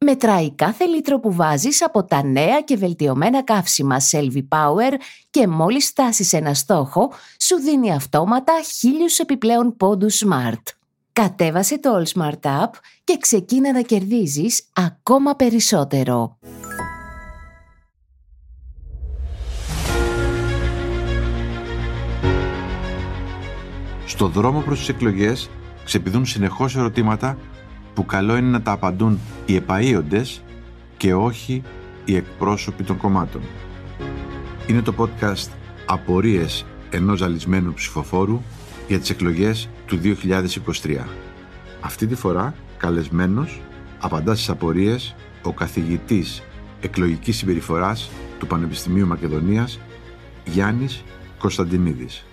Μετράει κάθε λίτρο που βάζεις από τα νέα και βελτιωμένα καύσιμα Selvi Power και μόλις στάσεις ένα στόχο, σου δίνει αυτόματα 1.000 επιπλέον πόντους Smart. Κατέβασε το AllSmart App και ξεκίνα να κερδίζεις ακόμα περισσότερο. Στο δρόμο προς τις εκλογές ξεπηδούν συνεχώς ερωτήματα που καλό είναι να τα απαντούν οι επαΐοντες και όχι οι εκπρόσωποι των κομμάτων. Είναι το podcast «Απορίες ενός ζαλισμένου ψηφοφόρου» για τις εκλογές του 2023. Αυτή τη φορά, καλεσμένος, απαντά στις απορίες ο καθηγητής εκλογικής συμπεριφοράς του Πανεπιστημίου Μακεδονίας, Γιάννης Κωνσταντινίδης.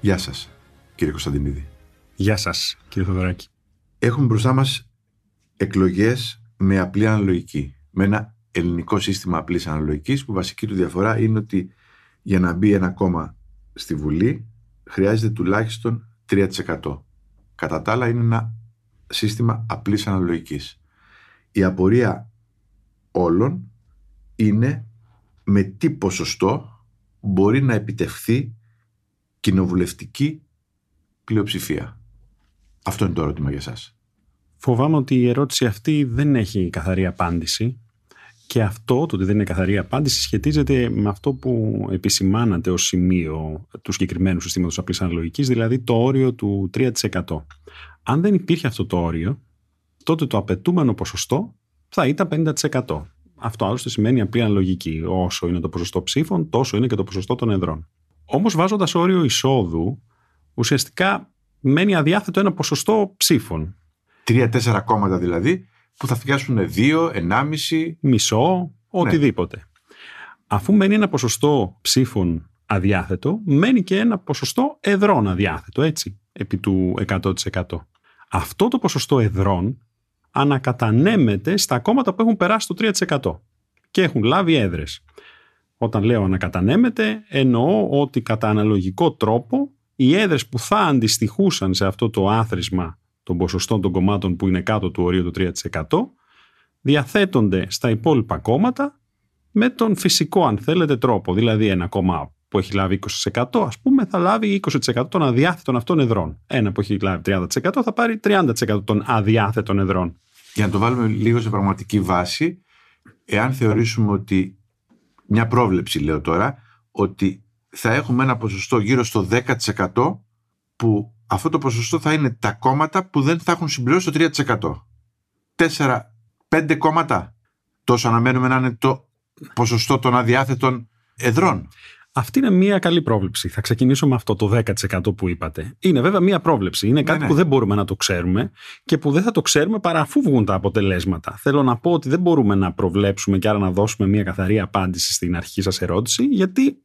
Γεια σας, κύριε Κωνσταντινίδη. Γεια σας, κύριε Θεοδωράκη. Έχουμε μπροστά μας εκλογές με απλή αναλογική, με ένα ελληνικό σύστημα απλής αναλογικής που βασική του διαφορά είναι ότι για να μπει ένα κόμμα στη Βουλή χρειάζεται τουλάχιστον 3%. Κατά τα άλλα είναι ένα σύστημα απλής αναλογικής. Η απορία όλων είναι με τι ποσοστό μπορεί να επιτευχθεί κοινοβουλευτική πλειοψηφία. Αυτό είναι το ερώτημα για εσάς. Φοβάμαι ότι η ερώτηση αυτή δεν έχει καθαρή απάντηση και αυτό, το ότι δεν είναι καθαρή απάντηση, σχετίζεται με αυτό που επισημάνατε ως σημείο του συγκεκριμένου συστήματος απλής αναλογικής, δηλαδή το όριο του 3%. Αν δεν υπήρχε αυτό το όριο, τότε το απαιτούμενο ποσοστό θα ήταν 50%. Αυτό άλλωστε σημαίνει απλή αναλογική. Όσο είναι το ποσοστό ψήφων, τόσο είναι και το ποσοστό των εδρών. Όμως βάζοντας όριο εισόδου, ουσιαστικά μένει αδιάθετο ένα ποσοστό ψήφων. 3-4 κόμματα δηλαδή, που θα φτιάσουν 2, 1,5... Μισό, οτιδήποτε. Ναι. Αφού μένει ένα ποσοστό ψήφων αδιάθετο, μένει και ένα ποσοστό εδρών αδιάθετο, έτσι, επί του 100%. Αυτό το ποσοστό εδρών ανακατανέμεται στα κόμματα που έχουν περάσει το 3% και έχουν λάβει έδρες. Όταν λέω ανακατανέμεται, εννοώ ότι κατά αναλογικό τρόπο οι έδρες που θα αντιστοιχούσαν σε αυτό το άθροισμα των ποσοστών των κομμάτων που είναι κάτω του ορίου του 3% διαθέτονται στα υπόλοιπα κόμματα με τον φυσικό, αν θέλετε, τρόπο. Δηλαδή ένα κόμμα που έχει λάβει 20% ας πούμε θα λάβει 20% των αδιάθετων αυτών εδρών. Ένα που έχει λάβει 30% θα πάρει 30% των αδιάθετων εδρών. Για να το βάλουμε λίγο σε πραγματική βάση, εάν θεωρήσουμε ότι, μια πρόβλεψη λέω τώρα, ότι θα έχουμε ένα ποσοστό γύρω στο 10% που αυτό το ποσοστό θα είναι τα κόμματα που δεν θα έχουν συμπληρώσει το 3%. 4-5 κόμματα. Τόσο αναμένουμε να είναι το ποσοστό των αδιάθετων εδρών. Αυτή είναι μια καλή πρόβλεψη. Θα ξεκινήσω με αυτό το 10% που είπατε. Είναι βέβαια μια πρόβλεψη. Είναι κάτι που δεν μπορούμε να το ξέρουμε και που δεν θα το ξέρουμε παρά αφού βγουν τα αποτελέσματα. Θέλω να πω ότι δεν μπορούμε να προβλέψουμε και άρα να δώσουμε μια καθαρή απάντηση στην αρχική σας ερώτηση, γιατί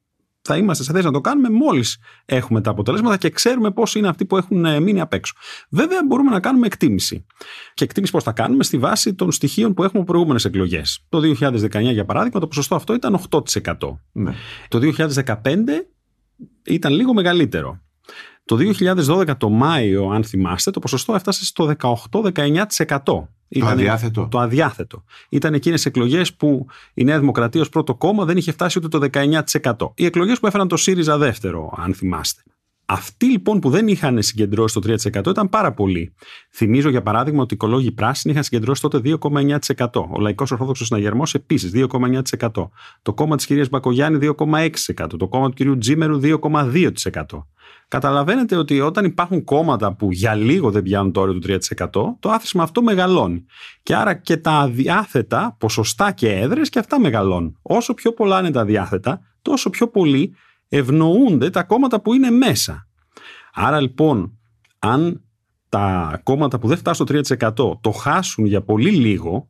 θα είμαστε σε θέση να το κάνουμε μόλις έχουμε τα αποτελέσματα και ξέρουμε πώς είναι αυτοί που έχουν μείνει απ' έξω. Βέβαια, μπορούμε να κάνουμε εκτίμηση. Και εκτίμηση πώς θα κάνουμε στη βάση των στοιχείων που έχουμε προηγούμενες εκλογές. Το 2019, για παράδειγμα, το ποσοστό αυτό ήταν 8%. Ναι. Το 2015 ήταν λίγο μεγαλύτερο. Το 2012, το Μάιο, αν θυμάστε, το ποσοστό έφτασε στο 18-19%. Το αδιάθετο. Ήταν εκείνες εκλογές που η Νέα Δημοκρατία ως πρώτο κόμμα δεν είχε φτάσει ούτε το 19%. Οι εκλογές που έφεραν το ΣΥΡΙΖΑ δεύτερο, αν θυμάστε. Αυτοί λοιπόν που δεν είχαν συγκεντρώσει το 3% ήταν πάρα πολλοί. Θυμίζω για παράδειγμα ότι οι Οικολόγοι Πράσινοι είχαν συγκεντρώσει τότε 2,9%. Ο Λαϊκός Ορθόδοξος Συναγερμός επίσης 2,9%. Το κόμμα της κυρίας Μπακογιάννη 2,6%. Το κόμμα του κυρίου Τζίμερου 2,2%. Καταλαβαίνετε ότι όταν υπάρχουν κόμματα που για λίγο δεν πιάνουν το όριο του 3%, το άθροισμα αυτό μεγαλώνει. Και άρα και τα αδιάθετα ποσοστά και έδρες και αυτά μεγαλώνουν. Όσο πιο πολλά είναι τα αδιάθετα, τόσο πιο πολύ ευνοούνται τα κόμματα που είναι μέσα. Άρα λοιπόν, αν τα κόμματα που δεν φτάσουν στο 3% το χάσουν για πολύ λίγο,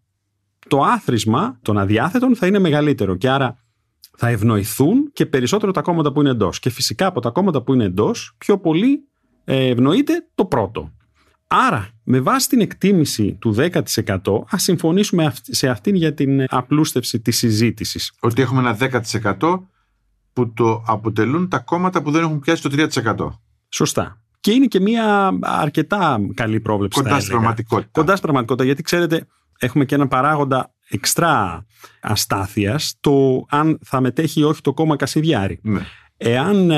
το άθροισμα των αδιάθετων θα είναι μεγαλύτερο και άρα θα ευνοηθούν και περισσότερο τα κόμματα που είναι εντός. Και φυσικά από τα κόμματα που είναι εντός, πιο πολύ ευνοείται το πρώτο. Άρα, με βάση την εκτίμηση του 10%, ας συμφωνήσουμε σε αυτήν για την απλούστευση της συζήτησης. Ότι έχουμε ένα 10% που το αποτελούν τα κόμματα που δεν έχουν πιάσει το 3%. Σωστά. Και είναι και μια αρκετά καλή πρόβλεψη. Κοντά στην πραγματικότητα. Κοντά στην πραγματικότητα, γιατί ξέρετε, έχουμε και ένα παράγοντα εξτρά αστάθειας, το αν θα μετέχει ή όχι το κόμμα Κασιδιάρη. Ναι. Εάν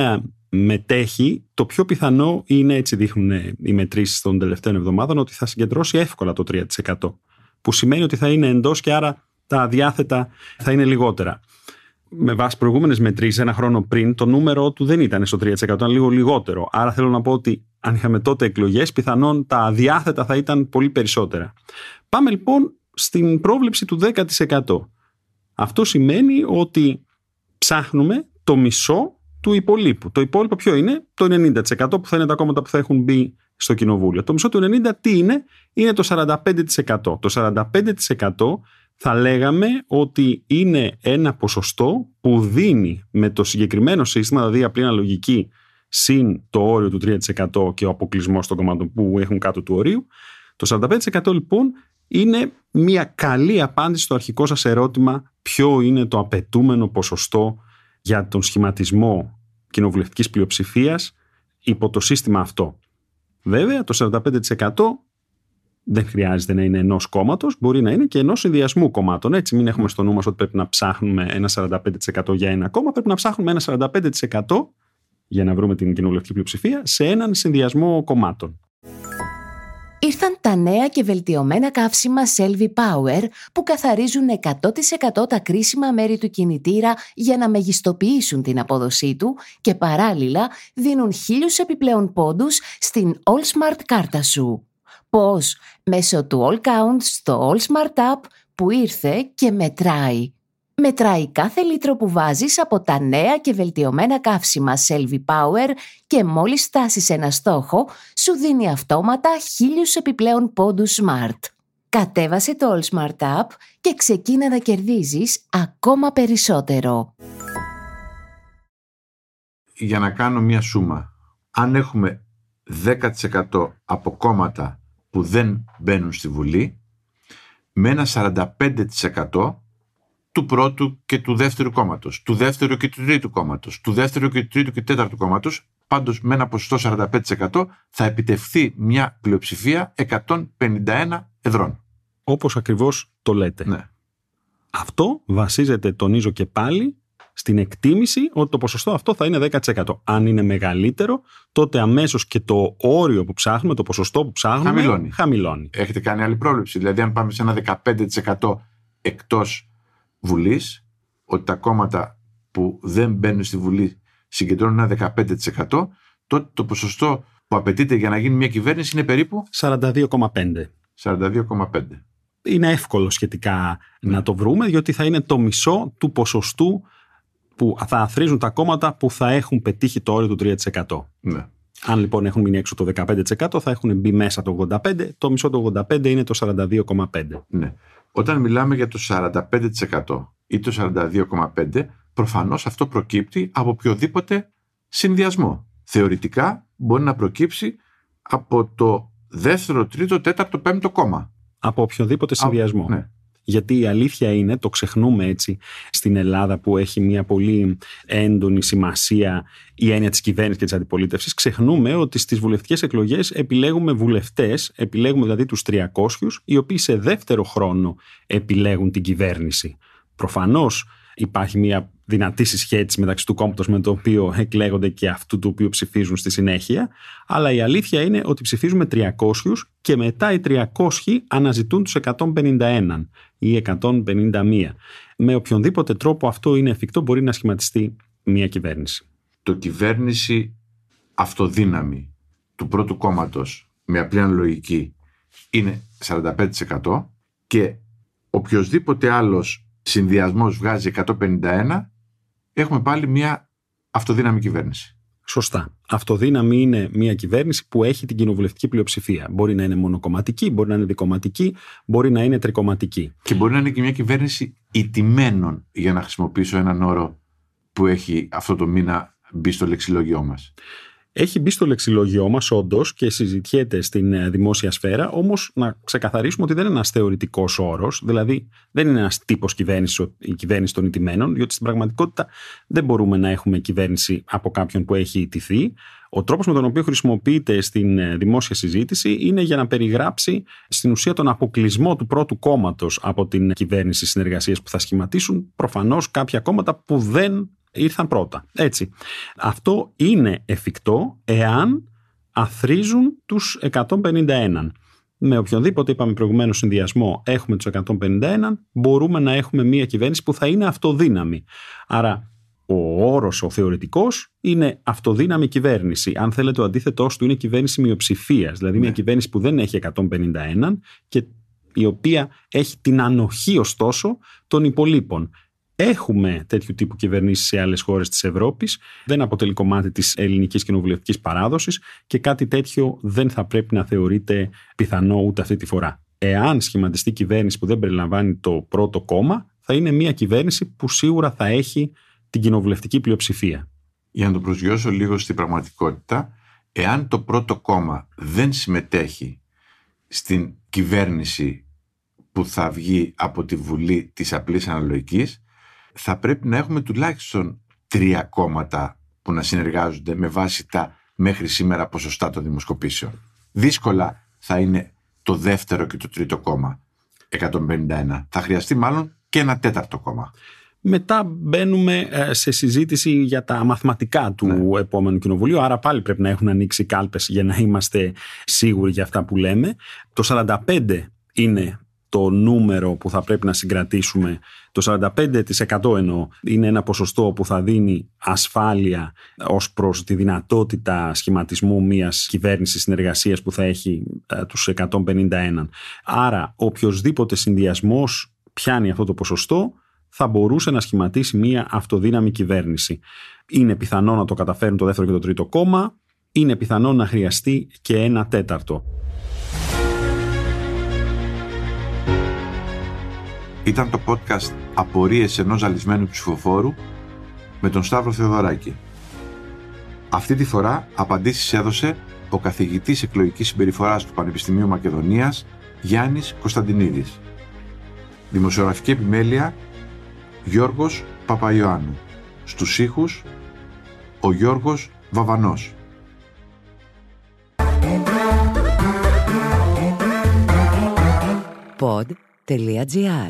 μετέχει, το πιο πιθανό είναι, έτσι δείχνουν οι μετρήσεις των τελευταίων εβδομάδων, ότι θα συγκεντρώσει εύκολα το 3%, που σημαίνει ότι θα είναι εντός και άρα τα αδιάθετα θα είναι λιγότερα. Με βάση προηγούμενες μετρήσεις, ένα χρόνο πριν, το νούμερο του δεν ήταν στο 3%, ήταν λίγο λιγότερο. Άρα θέλω να πω ότι αν είχαμε τότε εκλογές, πιθανόν τα αδιάθετα θα ήταν πολύ περισσότερα. Πάμε λοιπόν στην πρόβλεψη του 10%. Αυτό σημαίνει ότι ψάχνουμε το μισό του υπολείπου. Το υπόλοιπο ποιο είναι? Το 90% που θα είναι τα κόμματα που θα έχουν μπει στο κοινοβούλιο. Το μισό του 90% τι είναι? Είναι το 45%. Το 45% θα λέγαμε ότι είναι ένα ποσοστό που δίνει με το συγκεκριμένο σύστημα, δηλαδή απλή αναλογική συν το όριο του 3% και ο αποκλεισμός των κομμάτων που έχουν κάτω του ορίου. Το 45% λοιπόν είναι μια καλή απάντηση στο αρχικό σας ερώτημα, ποιο είναι το απαιτούμενο ποσοστό για τον σχηματισμό κοινοβουλευτικής πλειοψηφίας υπό το σύστημα αυτό. Βέβαια, το 45% δεν χρειάζεται να είναι ενός κόμματος, μπορεί να είναι και ενός συνδυασμού κομμάτων. Έτσι, μην έχουμε στο νου μας ότι πρέπει να ψάχνουμε ένα 45% για ένα κόμμα, πρέπει να ψάχνουμε ένα 45% για να βρούμε την κοινοβουλευτική πλειοψηφία σε έναν συνδυασμό κομμάτων. Ήρθαν τα νέα και βελτιωμένα καύσιμα Selvi Power που καθαρίζουν 100% τα κρίσιμα μέρη του κινητήρα για να μεγιστοποιήσουν την απόδοσή του και παράλληλα δίνουν 1.000 επιπλέον πόντους στην AllSmart κάρτα σου. Πώς? Μέσω του AllCount στο AllSmart App που ήρθε και μετράει. Μετράει κάθε λίτρο που βάζεις από τα νέα και βελτιωμένα καύσιμα Selvi Power και μόλις φτάσεις ένα στόχο, σου δίνει αυτόματα 1.000 επιπλέον πόντους Smart. Κατέβασε το AllSmart App και ξεκίνα να κερδίζεις ακόμα περισσότερο. Για να κάνω μια σούμα, αν έχουμε 10% από κόμματα που δεν μπαίνουν στη Βουλή, με ένα 45% του πρώτου και του δεύτερου κόμματος, του δεύτερου και του τρίτου κόμματος, του δεύτερου και του τρίτου και τέταρτου κόμματος, πάντως με ένα ποσοστό 45% θα επιτευχθεί μια πλειοψηφία 151 εδρών. Όπως ακριβώς το λέτε. Ναι. Αυτό βασίζεται, τονίζω και πάλι, στην εκτίμηση ότι το ποσοστό αυτό θα είναι 10%. Αν είναι μεγαλύτερο, τότε αμέσως και το όριο που ψάχνουμε, το ποσοστό που ψάχνουμε, χαμηλώνει. Έχετε κάνει άλλη πρόβλεψη? Δηλαδή, αν πάμε σε ένα 15% εκτός Βουλής, ότι τα κόμματα που δεν μπαίνουν στη Βουλή συγκεντρώνουν ένα 15%, τότε το ποσοστό που απαιτείται για να γίνει μια κυβέρνηση είναι περίπου 42,5. Είναι εύκολο σχετικά να το βρούμε, διότι θα είναι το μισό του ποσοστού που θα αθροίζουν τα κόμματα που θα έχουν πετύχει το όριο του 3%. Ναι. Αν λοιπόν έχουν μείνει έξω το 15%, θα έχουν μπει μέσα το 85%. Το μισό το 85% είναι το 42,5%. Ναι. Όταν μιλάμε για το 45% ή το 42,5%, προφανώς αυτό προκύπτει από οποιοδήποτε συνδυασμό. Θεωρητικά μπορεί να προκύψει από το δεύτερο, τρίτο, τέταρτο, πέμπτο κόμμα. Από οποιοδήποτε συνδυασμό. Ναι. Γιατί η αλήθεια είναι, το ξεχνούμε έτσι στην Ελλάδα που έχει μια πολύ έντονη σημασία η έννοια της κυβέρνησης και της αντιπολίτευσης, ξεχνούμε ότι στις βουλευτικές εκλογές επιλέγουμε βουλευτές, επιλέγουμε δηλαδή τους 300, οι οποίοι σε δεύτερο χρόνο επιλέγουν την κυβέρνηση. Προφανώς υπάρχει μια δυνατή συσχέτιση μεταξύ του κόμματος με το οποίο εκλέγονται και αυτού του οποίου ψηφίζουν στη συνέχεια, αλλά η αλήθεια είναι ότι ψηφίζουμε 300 και μετά οι 300 αναζητούν τους 151 ή 151. Με οποιονδήποτε τρόπο αυτό είναι εφικτό, μπορεί να σχηματιστεί μια κυβέρνηση. Το κυβέρνηση αυτοδύναμη του πρώτου κόμματος με απλή αναλογική είναι 45% και οποιοσδήποτε άλλος συνδυασμός βγάζει 151, έχουμε πάλι μια αυτοδύναμη κυβέρνηση. σωστά. Αυτοδύναμη είναι μια κυβέρνηση που έχει την κοινοβουλευτική πλειοψηφία. Μπορεί να είναι μονοκομματική, μπορεί να είναι δικομματική, μπορεί να είναι τρικομματική. Και μπορεί να είναι και μια κυβέρνηση ηττημένων, για να χρησιμοποιήσω έναν όρο που έχει αυτό το μήνα μπει στο λεξιλόγιό μας. Έχει μπει στο λεξιλόγιό μας όντως και συζητιέται στην δημόσια σφαίρα, όμως να ξεκαθαρίσουμε ότι δεν είναι ένας θεωρητικός όρος, δηλαδή δεν είναι ένας τύπος κυβέρνηση, η κυβέρνηση των ηττημένων, διότι στην πραγματικότητα δεν μπορούμε να έχουμε κυβέρνηση από κάποιον που έχει ηττηθεί. Ο τρόπος με τον οποίο χρησιμοποιείται στην δημόσια συζήτηση είναι για να περιγράψει στην ουσία τον αποκλεισμό του πρώτου κόμματος από την κυβέρνηση συνεργασίας που θα σχηματίσουν προφανώς κάποια κόμματα που δεν ήρθαν πρώτα. Έτσι. Αυτό είναι εφικτό εάν αθροίζουν τους 151. Με οποιονδήποτε, είπαμε προηγουμένω, συνδυασμό έχουμε τους 151, μπορούμε να έχουμε μια κυβέρνηση που θα είναι αυτοδύναμη. Άρα ο όρος ο θεωρητικός είναι αυτοδύναμη κυβέρνηση. Αν θέλετε, ο αντίθετός του είναι κυβέρνηση μειοψηφίας, δηλαδή μια κυβέρνηση που δεν έχει 151 και η οποία έχει την ανοχή ωστόσο των υπολείπων. Έχουμε τέτοιου τύπου κυβερνήσεις σε άλλες χώρες της Ευρώπης. Δεν αποτελεί κομμάτι της ελληνικής κοινοβουλευτικής παράδοσης και κάτι τέτοιο δεν θα πρέπει να θεωρείται πιθανό ούτε αυτή τη φορά. Εάν σχηματιστεί κυβέρνηση που δεν περιλαμβάνει το πρώτο κόμμα, θα είναι μια κυβέρνηση που σίγουρα θα έχει την κοινοβουλευτική πλειοψηφία. Για να το προσγειώσω λίγο στην πραγματικότητα, εάν το πρώτο κόμμα δεν συμμετέχει στην κυβέρνηση που θα βγει από τη Βουλή της απλής αναλογικής, θα πρέπει να έχουμε τουλάχιστον τρία κόμματα που να συνεργάζονται με βάση τα μέχρι σήμερα ποσοστά των δημοσκοπήσεων. Δύσκολα θα είναι το δεύτερο και το τρίτο κόμμα, 151. Θα χρειαστεί μάλλον και ένα τέταρτο κόμμα. Μετά μπαίνουμε σε συζήτηση για τα μαθηματικά του επόμενου κοινοβουλίου, άρα πάλι πρέπει να έχουν ανοίξει κάλπες για να είμαστε σίγουροι για αυτά που λέμε. Το 45 είναι το νούμερο που θα πρέπει να συγκρατήσουμε, το 45% εννοώ, είναι ένα ποσοστό που θα δίνει ασφάλεια ως προς τη δυνατότητα σχηματισμού μιας κυβέρνησης συνεργασίας που θα έχει τους 151. Άρα οποιοσδήποτε συνδυασμός πιάνει αυτό το ποσοστό θα μπορούσε να σχηματίσει μια αυτοδύναμη κυβέρνηση. Είναι πιθανό να το καταφέρουν το δεύτερο και το τρίτο κόμμα, είναι πιθανό να χρειαστεί και ένα τέταρτο. Ήταν το podcast «Απορίες ενός ζαλισμένου ψηφοφόρου» με τον Σταύρο Θεοδωράκη. Αυτή τη φορά απαντήσεις έδωσε ο καθηγητής εκλογικής συμπεριφοράς του Πανεπιστημίου Μακεδονίας Γιάννης Κωνσταντινίδης. Δημοσιογραφική επιμέλεια Γιώργος Παπαϊωάννου. Στους ήχους ο Γιώργος Βαβανός. Pod.gr.